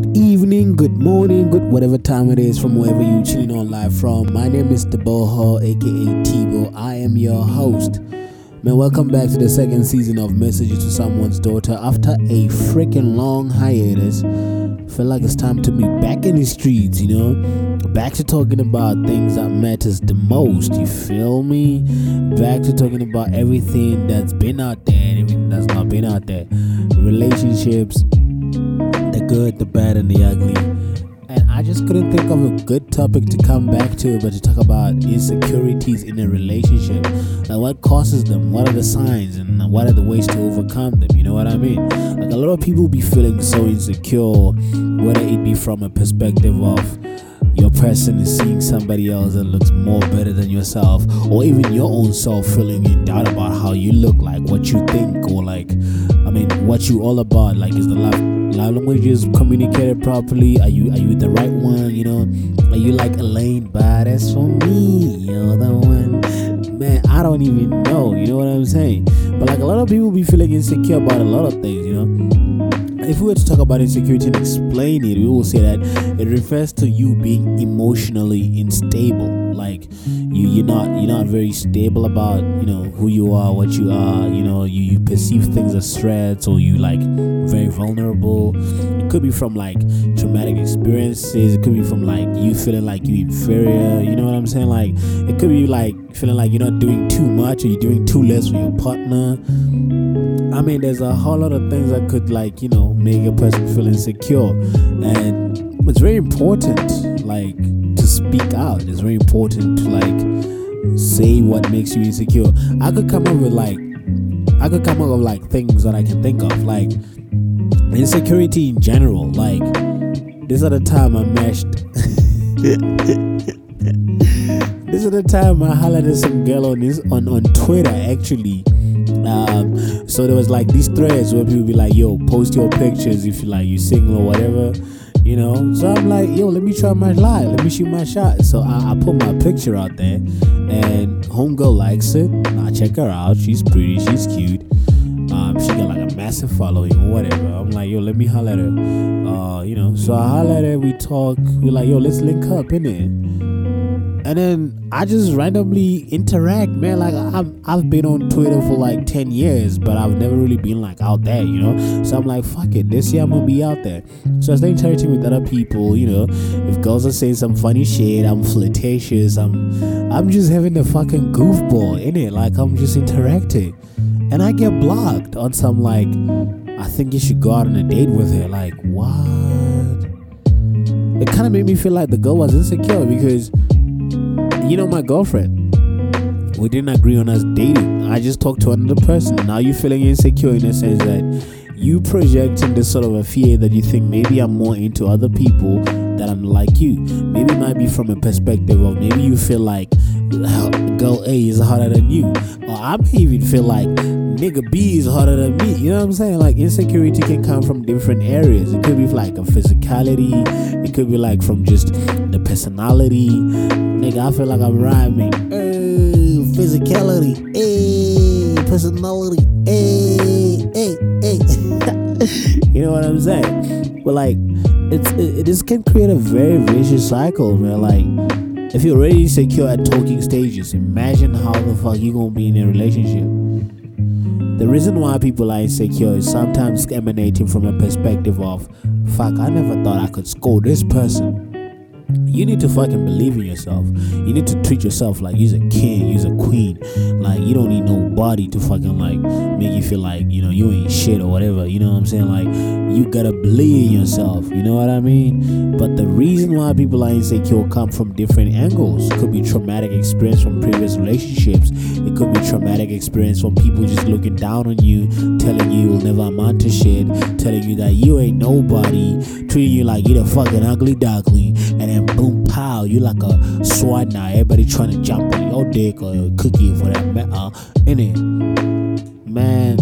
good evening, good morning, good whatever time it is from wherever you tune on live from. My name is The Boho, aka T-Bo. I am your host. Man, welcome back to the second season of Messages to Someone's Daughter. After a freaking long hiatus, feel like it's time to be back in the streets, you know? Back to talking about things that matters the most, you feel me? Back to talking about everything that's been out there and everything that's not been out there. Relationships, the good, the bad, and the ugly. And I just couldn't think of a good topic to come back to, but to talk about insecurities in a relationship. Like, what causes them? What are the signs? And what are the ways to overcome them? You know what I mean? Like, a lot of people be feeling so insecure, whether it be from a perspective of your person is seeing somebody else that looks more better than yourself, or even your own self feeling in doubt about how you look, like what you think, or like, I mean, what you all about. Like, is the love languages communicated properly? Are you the right one? You know, are you like Elaine? But as for me, you're the one. Man, I don't even know. You know what I'm saying? But like, a lot of people be feeling insecure about a lot of things. You know. If we were to talk about insecurity and explain it, we will say that it refers to you being emotionally unstable. Like, you're not very stable about, you know, who you are, what you are. You know, you perceive things as threats, or you like very vulnerable. It could be from like traumatic experiences. It could be from like you feeling like you're inferior. You know what I'm saying? Like, it could be like feeling like you're not doing too much, or you're doing too less for your partner. I mean, there's a whole lot of things that could, like, you know, make a person feel insecure. And it's very important, like, to speak out. It's very important to, like, say what makes you insecure. I could come up with things that I can think of, like, insecurity in general. Like, this other time I meshed. This other time I highlighted some girl on Twitter, actually. So there was like these threads where people be like, yo, post your pictures if you like you single or whatever, you know. So I'm like, yo, let me try my lie, let me shoot my shot. So I put my picture out there, and homegirl likes it. I check her out, she's pretty, she's cute. She got like a massive following or whatever. I'm like, yo, let me holler at her, you know. So I holler at her, we talk, we're like, yo, let's link up, innit? And then I just randomly interact, man. Like, I've been on Twitter for like 10 years, but I've never really been like out there, you know. So I'm like, fuck it, this year I'm gonna be out there. So I start interacting with other people, you know. If girls are saying some funny shit, I'm flirtatious. I'm just having a fucking goofball, innit? Like, I'm just interacting, and I get blocked on some like, I think you should go out on a date with her. Like, what? It kind of made me feel like the girl was insecure because, you know, my girlfriend, we didn't agree on us dating. I just talked to another person. Now you're feeling insecure in the sense that you projecting this sort of a fear that you think maybe I'm more into other people that I'm like you. Maybe it might be from a perspective of maybe you feel like girl A is harder than you, or I may even feel like nigga B is harder than me. You know what I'm saying? Like, insecurity can come from different areas. It could be like a physicality. It could be like from just the personality. Nigga, I feel like I'm rhyming. Physicality. Personality. You know what I'm saying? But like, this can create a very vicious cycle, man. Like, if you're already insecure at talking stages, imagine how the fuck you gonna be in a relationship. The reason why people are insecure is sometimes emanating from a perspective of, fuck, I never thought I could score this person. You need to fucking believe in yourself. You need to treat yourself like you're a king, you're a queen. Like, you don't need nobody to fucking like make you feel like, you know, you ain't shit or whatever. You know what I'm saying? Like, you gotta believe in yourself. You know what I mean? But the reason why people are insecure come from different angles. It could be traumatic experience from previous relationships. It could be traumatic experience from people just looking down on you, telling you you'll never amount to shit, telling you that you ain't nobody, treating you like you're the fucking ugly duckling, and then boom, pow, you like a swat now. Everybody trying to jump on your dick or your cookie for that matter, innit? Man,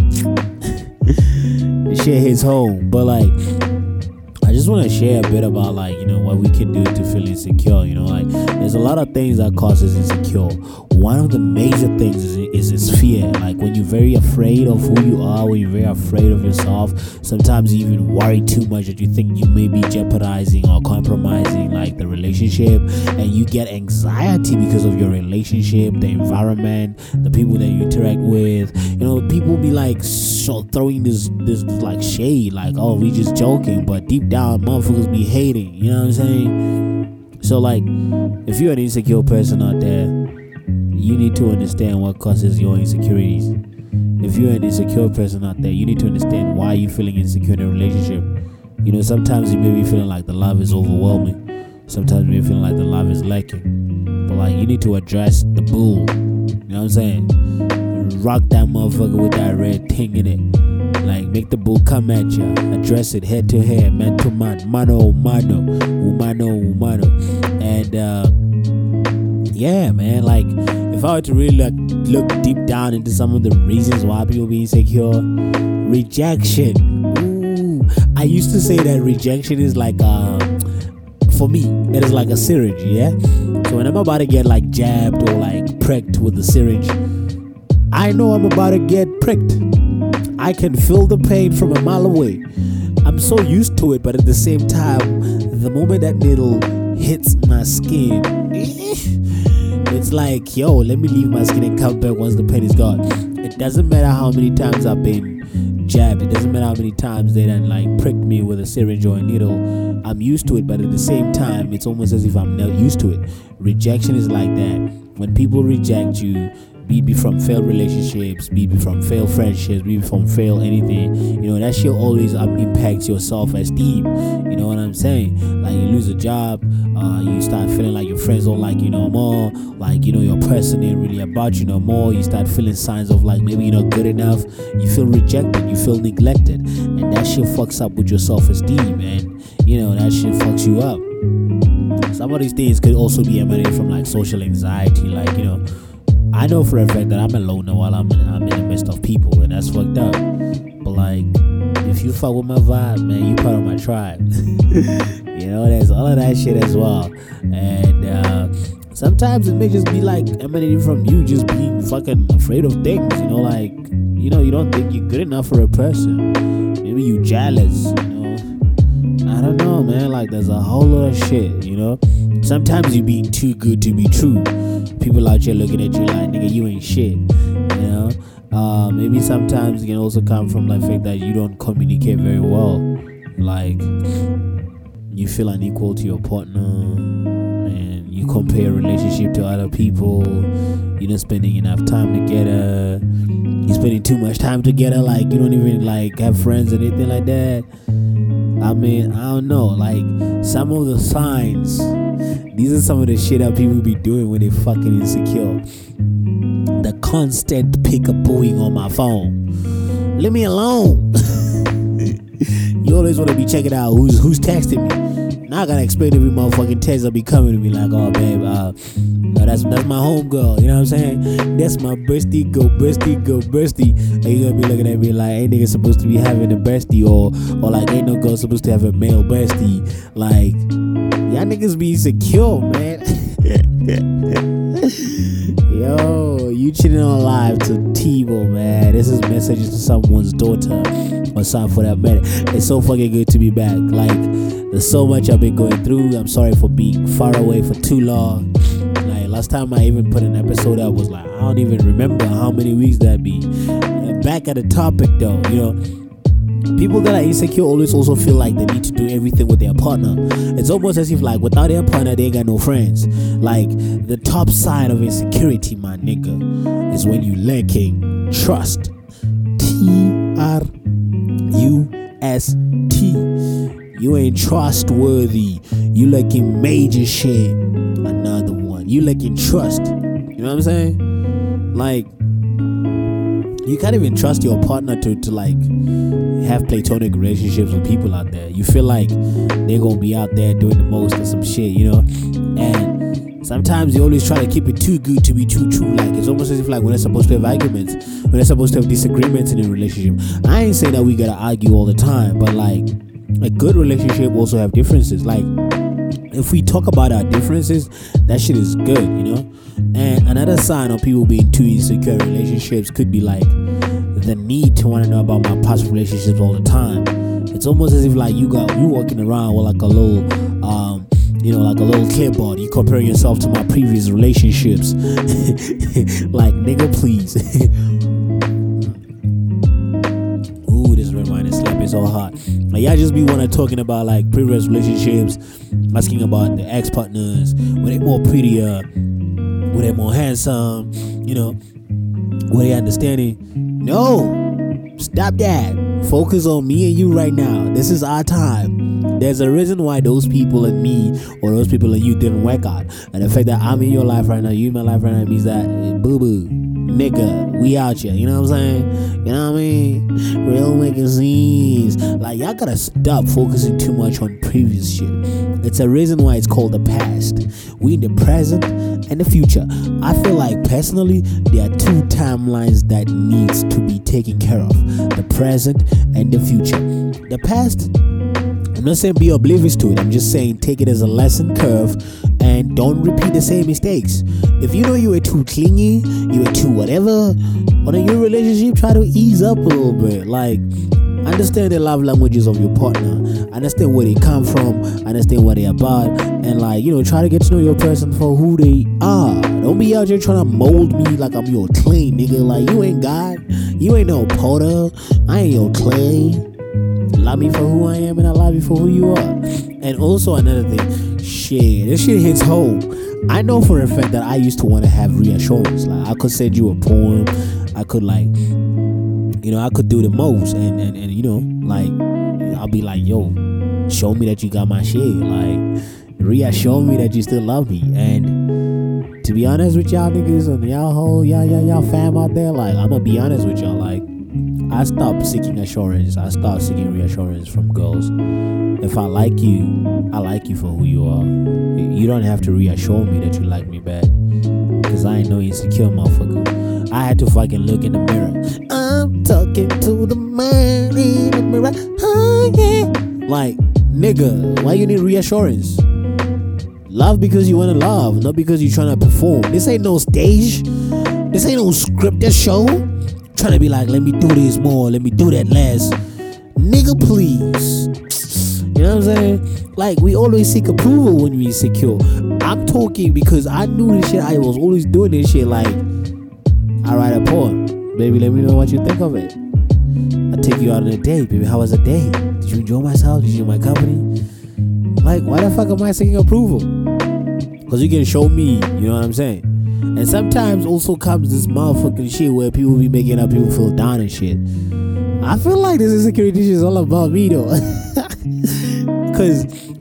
this shit hits home. But like, I just want to share a bit about like, you know, what we can do to feel insecure. You know, like, there's a lot of things that causes insecure. one of the major things is fear. Like when you're very afraid of who you are, when you're very afraid of yourself, sometimes you even worry too much that you think you may be jeopardizing or compromising like the relationship, and you get anxiety because of your relationship, the environment, the people that you interact with. You know, people be like throwing this like shade, like, oh, we just joking, but deep down motherfuckers be hating, you know what I'm saying? So like, if you're an insecure person out there, you need to understand what causes your insecurities. If you're an insecure person out there, you need to understand why you're feeling insecure in a relationship. You know, sometimes you may be feeling like the love is overwhelming, sometimes you may be feeling like the love is lacking, but like, you need to address the bull, you know what I'm saying? Rock that motherfucker with that red thing in it. Like, make the bull come at ya. Address it head to head, man to man, mano mano, umano umano. And yeah, man, like, if I were to really like look deep down into some of the reasons why people be insecure, rejection. Ooh, I used to say that rejection is like for me, it is like a syringe, yeah. So when I'm about to get like jabbed or like pricked with the syringe, I know I'm about to get pricked. I can feel the pain from a mile away. I'm so used to it, but at the same time, the moment that needle hits my skin, it's like, yo, let me leave my skin and come back once the pain is gone. It doesn't matter how many times I've been jabbed. It doesn't matter how many times they done like pricked me with a syringe or a needle. I'm used to it, but at the same time, it's almost as if I'm not used to it. Rejection is like that. When people reject you, be from failed relationships, be from failed friendships, be from failed anything, you know, that shit always impacts your self-esteem, you know what I'm saying? Like, you lose a job, you start feeling like your friends don't like you no more, like, you know, your person ain't really about you no more, you start feeling signs of like, maybe you're not good enough, you feel rejected, you feel neglected, and that shit fucks up with your self-esteem, and, you know, that shit fucks you up. Some of these things could also be emanating from like social anxiety, like, you know, I know for a fact that I'm a loner while I'm in the midst of people, and that's fucked up. But like, if you fuck with my vibe, man, you part of my tribe. You know, there's all of that shit as well. And sometimes it may just be like emanating from you just being fucking afraid of things. You know, like, you know, you don't think you're good enough for a person. Maybe you jealous. You know, I don't know, man. Like, there's a whole lot of shit. You know, sometimes you're being too good to be true. People out here looking at you like, nigga, you ain't shit, you know. Maybe sometimes it can also come from the fact that you don't communicate very well. Like, you feel unequal to your partner, and you compare a relationship to other people. You're not spending enough time together. You're spending too much time together. Like, you don't even like have friends or anything like that. I mean, I don't know. Like, some of the signs. These are some of the shit that people be doing when they fucking insecure. The constant peekabooing on my phone. Leave me alone. You always want to be checking out who's texting me. Now I gotta explain every motherfucking text that'll be coming to me like, oh babe, no, that's my homegirl. You know what I'm saying? That's my bestie, go bestie, go bestie. And you're gonna be looking at me like, ain't nigga supposed to be having a bestie, or like, ain't no girl supposed to have a male bestie. Like, y'all niggas be insecure, man. Yo, you cheating on live to Tebow, man. This is messages to someone's daughter or son for that matter. It's so fucking good to be back. Like, there's so much I've been going through. I'm sorry for being far away for too long. Like, last time I even put an episode up was like, I don't even remember how many weeks that be. Back at the topic though, you know. People that are insecure always also feel like they need to do everything with their partner. It's almost as if like without their partner they ain't got no friends. Like, the top sign of insecurity, my nigga, is when you lacking trust. TRUST. You ain't trustworthy. You lacking major shit. Another one. You lacking trust. You know what I'm saying? Like, you can't even trust your partner to like have platonic relationships with people out there. You feel like they're gonna be out there doing the most or some shit, you know. And sometimes you always try to keep it too good to be too true. Like, it's almost as if like we're not supposed to have arguments, we're not supposed to have disagreements in a relationship. I ain't saying that we gotta argue all the time, but like a good relationship also have differences. Like, if we talk about our differences, that shit is good, you know. And another sign of people being too insecure in relationships could be like the need to want to know about my past relationships all the time. It's almost as if like you walking around with like a little like a little kid body, you comparing yourself to my previous relationships. Like, nigga, please. Ooh, this red wine is slapping so hot. Like, y'all just be wanna talking about like previous relationships, asking about the ex partners. Were they more prettier? Were they more handsome? You know, were they understanding? No, stop that. Focus on me and you right now. This is our time. There's a reason why those people and me, or those people and you, didn't work out. And the fact that I'm in your life right now, you in my life right now, means that, boo-boo, nigga, we out here. You know what I'm saying? You know what I mean? Real magazines. Like, y'all gotta stop focusing too much on previous shit. It's a reason why it's called the past. We in the present and the future. I feel like, personally, there are two timelines that needs to be taken care of. The present and the future. The past, I'm not saying be oblivious to it. I'm just saying take it as a lesson curve and don't repeat the same mistakes. If you know you were too clingy, you were too whatever, on your relationship, try to ease up a little bit. Like, understand the love languages of your partner. Understand where they come from. Understand what they're about. And like, you know, try to get to know your person for who they are. Don't be out here trying to mold me like I'm your clay, nigga. Like, you ain't God. You ain't no potter. I ain't your clay. Love me for who I am, and I love you for who you are. And also another thing, shit, this shit hits home. I know for a fact that I used to want to have reassurance. Like, I could send you a poem, I could, like, you know, I could do the most, and you know, like, I'll be like, yo, show me that you got my shit. Like, reassure me that you still love me. And to be honest with y'all niggas and y'all whole y'all fam out there, like, I'm gonna be honest with y'all, like, I stopped seeking assurance. I stopped seeking reassurance from girls. If I like you, I like you for who you are. You don't have to reassure me that you like me back, because I ain't no insecure motherfucker. I had to fucking look in the mirror. I'm talking to the man in the mirror. Oh, yeah. Like, nigga, why you need reassurance? Love because you want to love, not because you trying to perform. This ain't no stage. This ain't no scripted show. Trying to be like, let me do this more, let me do that less. Nigga, please. You know what I'm saying? Like, we always seek approval when we insecure. I'm talking because I knew this shit. I was always doing this shit. Like, I write a poem, baby, let me know what you think of it. I take you out on a date, baby, how was the date? Did you enjoy myself? Did you enjoy my company? Like, why the fuck am I seeking approval? Cause you can show me. You know what I'm saying? And sometimes also comes this motherfucking shit where people be making up people feel down and shit. I feel like this insecurity shit is all about me though.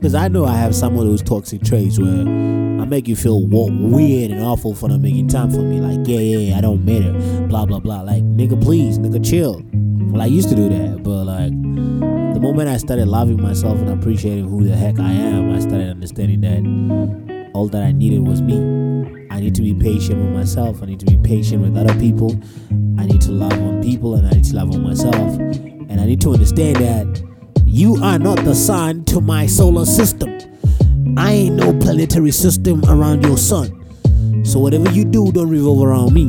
Cause I know I have some of those toxic traits where I make you feel weird and awful for not making time for me. Like, yeah, I don't matter, blah blah blah. Like, nigga, please, nigga, chill. Well, I used to do that, but like, the moment I started loving myself and appreciating who the heck I am, I started understanding that all that I needed was me. I need to be patient with myself. I need to be patient with other people. I need to love on people, and I need to love on myself. And I need to understand that you are not the sun to my solar system. I ain't no planetary system around your sun. So whatever you do, don't revolve around me.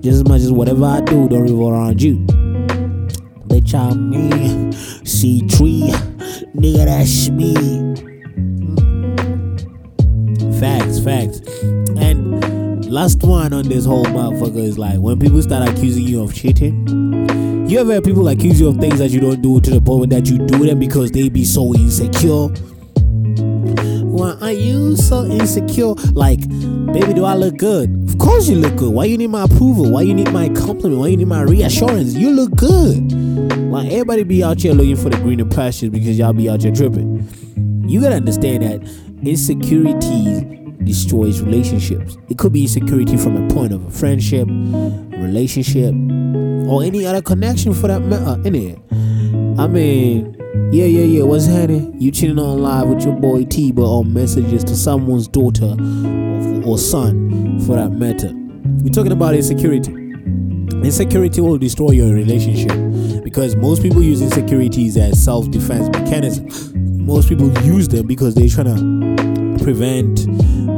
Just as much as whatever I do, don't revolve around you. Bitch, I'm me. C3. Nigga, that's me. Facts. And last one on this whole motherfucker is like, when people start accusing you of cheating, you ever have people accuse you of things that you don't do to the point that you do them because they be so insecure? Why are you so insecure? Like, baby, do I look good? Of course you look good. Why you need my approval? Why you need my compliment? Why you need my reassurance? You look good. Like, everybody be out here looking for the greener pastures because y'all be out here tripping. You gotta understand that insecurity destroys relationships. It could be insecurity from a point of a friendship, relationship, or any other connection for that matter. In it, I mean, yeah. What's happening? You cheating on live with your boy T-Ba, or messages to someone's daughter or son, for that matter. We're talking about insecurity. Insecurity will destroy your relationship because most people use insecurities as self-defense mechanism. Most people use them because they're trying to prevent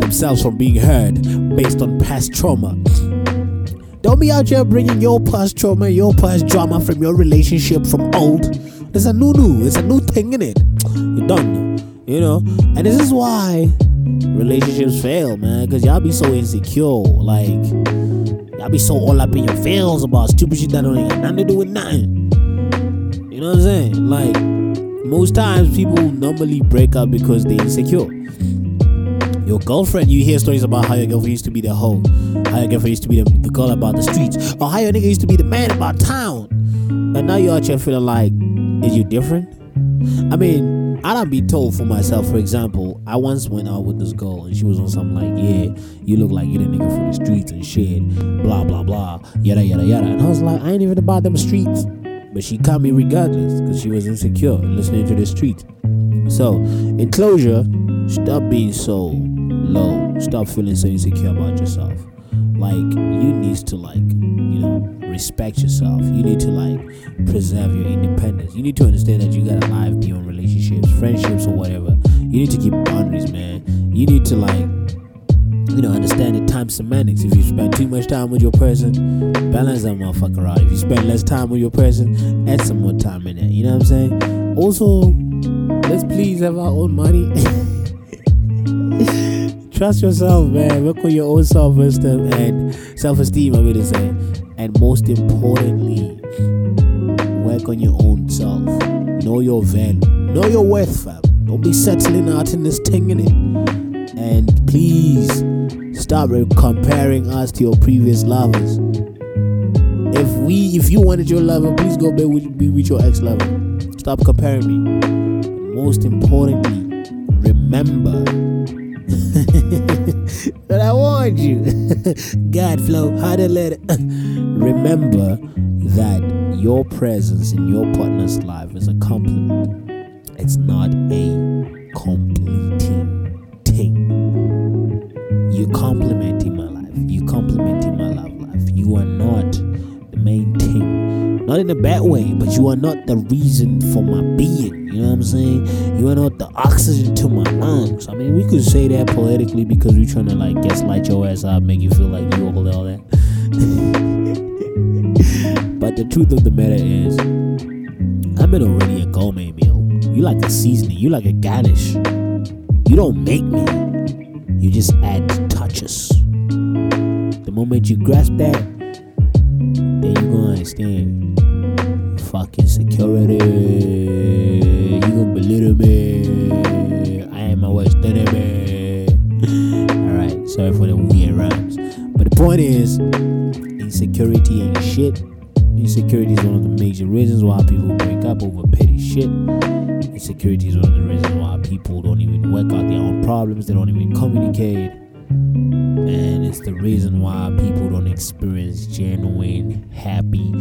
themselves from being heard based on past trauma. Don't be out here bringing your past trauma, your past drama from your relationship from old. There's a new, it's a new thing in it. You're done, you know. And this is why relationships fail, man, because y'all be so insecure. Like, y'all be so all up in your feels about stupid shit that don't have nothing to do with nothing. You know what I'm saying? Like, most times people normally break up because they're insecure. Your girlfriend, you hear stories about how your girlfriend used to be the hoe, how your girlfriend used to be the girl about the streets, or how your nigga used to be the man about town. And now you're out here feeling like, is you different? I mean, I don't be told for myself. For example, I once went out with this girl and she was on something like, yeah, you look like you're the nigga from the streets and shit, blah, blah, blah, yada, yada, yada. And I was like, I ain't even about them streets. But she caught me regardless because she was insecure listening to the street. So, in closure, stop being so low. Stop feeling so insecure about yourself. Like, you need to, like, you know, respect yourself. You need to, like, preserve your independence. You need to understand that you got a life beyond relationships, friendships, or whatever. You need to keep boundaries, man. You need to, like, you know, understand the time semantics. If you spend too much time with your person, balance that motherfucker out. If you spend less time with your person, add some more time in it. You know what I'm saying? Also, let's please have our own money. Trust yourself, man. Work on your own self-esteem, I'm gonna say. And most importantly, work on your own self. Know your value. Know your worth, fam. Don't be settling out in this thing, innit? And please, stop comparing us to your previous lovers. If you wanted your lover, please go be with your ex-lover. Stop comparing me. Most importantly, remember but I warned you. God, flow, how to let it. Remember that your presence in your partner's life is a compliment. It's not a completing thing. You complimenting my life. You complimenting my love life. You are not the main thing. Not in a bad way, but you are not the reason for my being. You know what I'm saying? You are not the oxygen to my lungs. I mean, we could say that poetically because we're trying to, like, gaslight your ass out, make you feel like you all that. But the truth of the matter is, I'm in already a gourmet meal. You like a seasoning. You like a garnish. You don't make me. You just add touches. The moment you grasp that, then you're going to understand. Fucking security. Little bit, I am my worst enemy. Alright, sorry for the weird rhymes. But the point is, insecurity ain't shit. Insecurity is one of the major reasons why people break up over petty shit. Insecurity is one of the reasons why people don't even work out their own problems, they don't even communicate. And it's the reason why people don't experience genuine, happy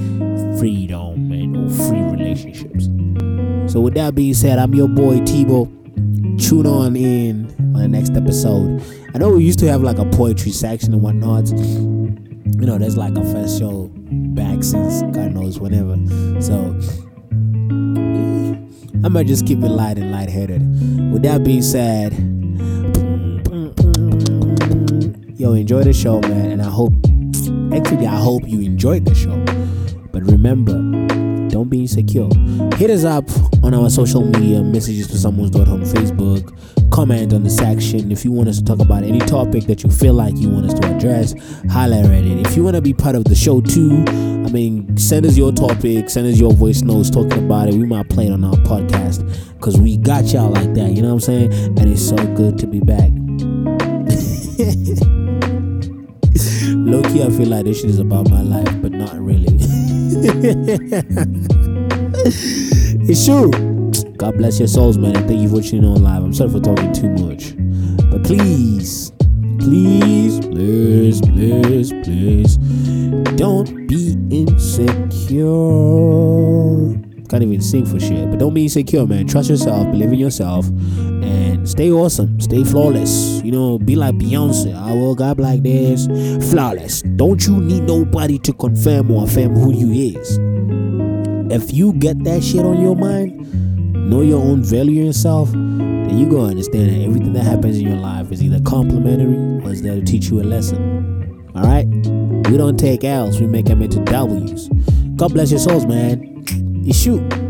freedom and free relationships. So with that being said, I'm your boy Tebow. Tune on in on the next episode. I know we used to have like a poetry section and whatnot. You know, there's like a first show back since God knows whenever. So I might just keep it light and lightheaded. With that being said, yo, enjoy the show, man. And I hope you enjoyed the show. But remember, don't be insecure. Hit us up on our social media, messages to someone's door on Facebook. Comment on the section. If you want us to talk about any topic that you feel like you want us to address, highlight it. If you want to be part of the show too, I mean, send us your topic, send us your voice notes talking about it. We might play it on our podcast because we got y'all like that. You know what I'm saying? And it's so good to be back. Low key, I feel like this shit is about my life, but not really. It's true. God bless your souls, man, and thank you for tuning on live. I'm sorry for talking too much, but please don't be insecure. Can't even sing for shit, but don't be insecure, man. Trust yourself, believe in yourself, and stay awesome, stay flawless. You know, be like Beyonce. I will God like this, flawless. Don't you need nobody to confirm or affirm who you is. If you get that shit on your mind, know your own value in yourself, then you're going to understand that everything that happens in your life is either complimentary or is there to teach you a lesson. All right? We don't take L's. We make them into W's. God bless your souls, man. You shoot.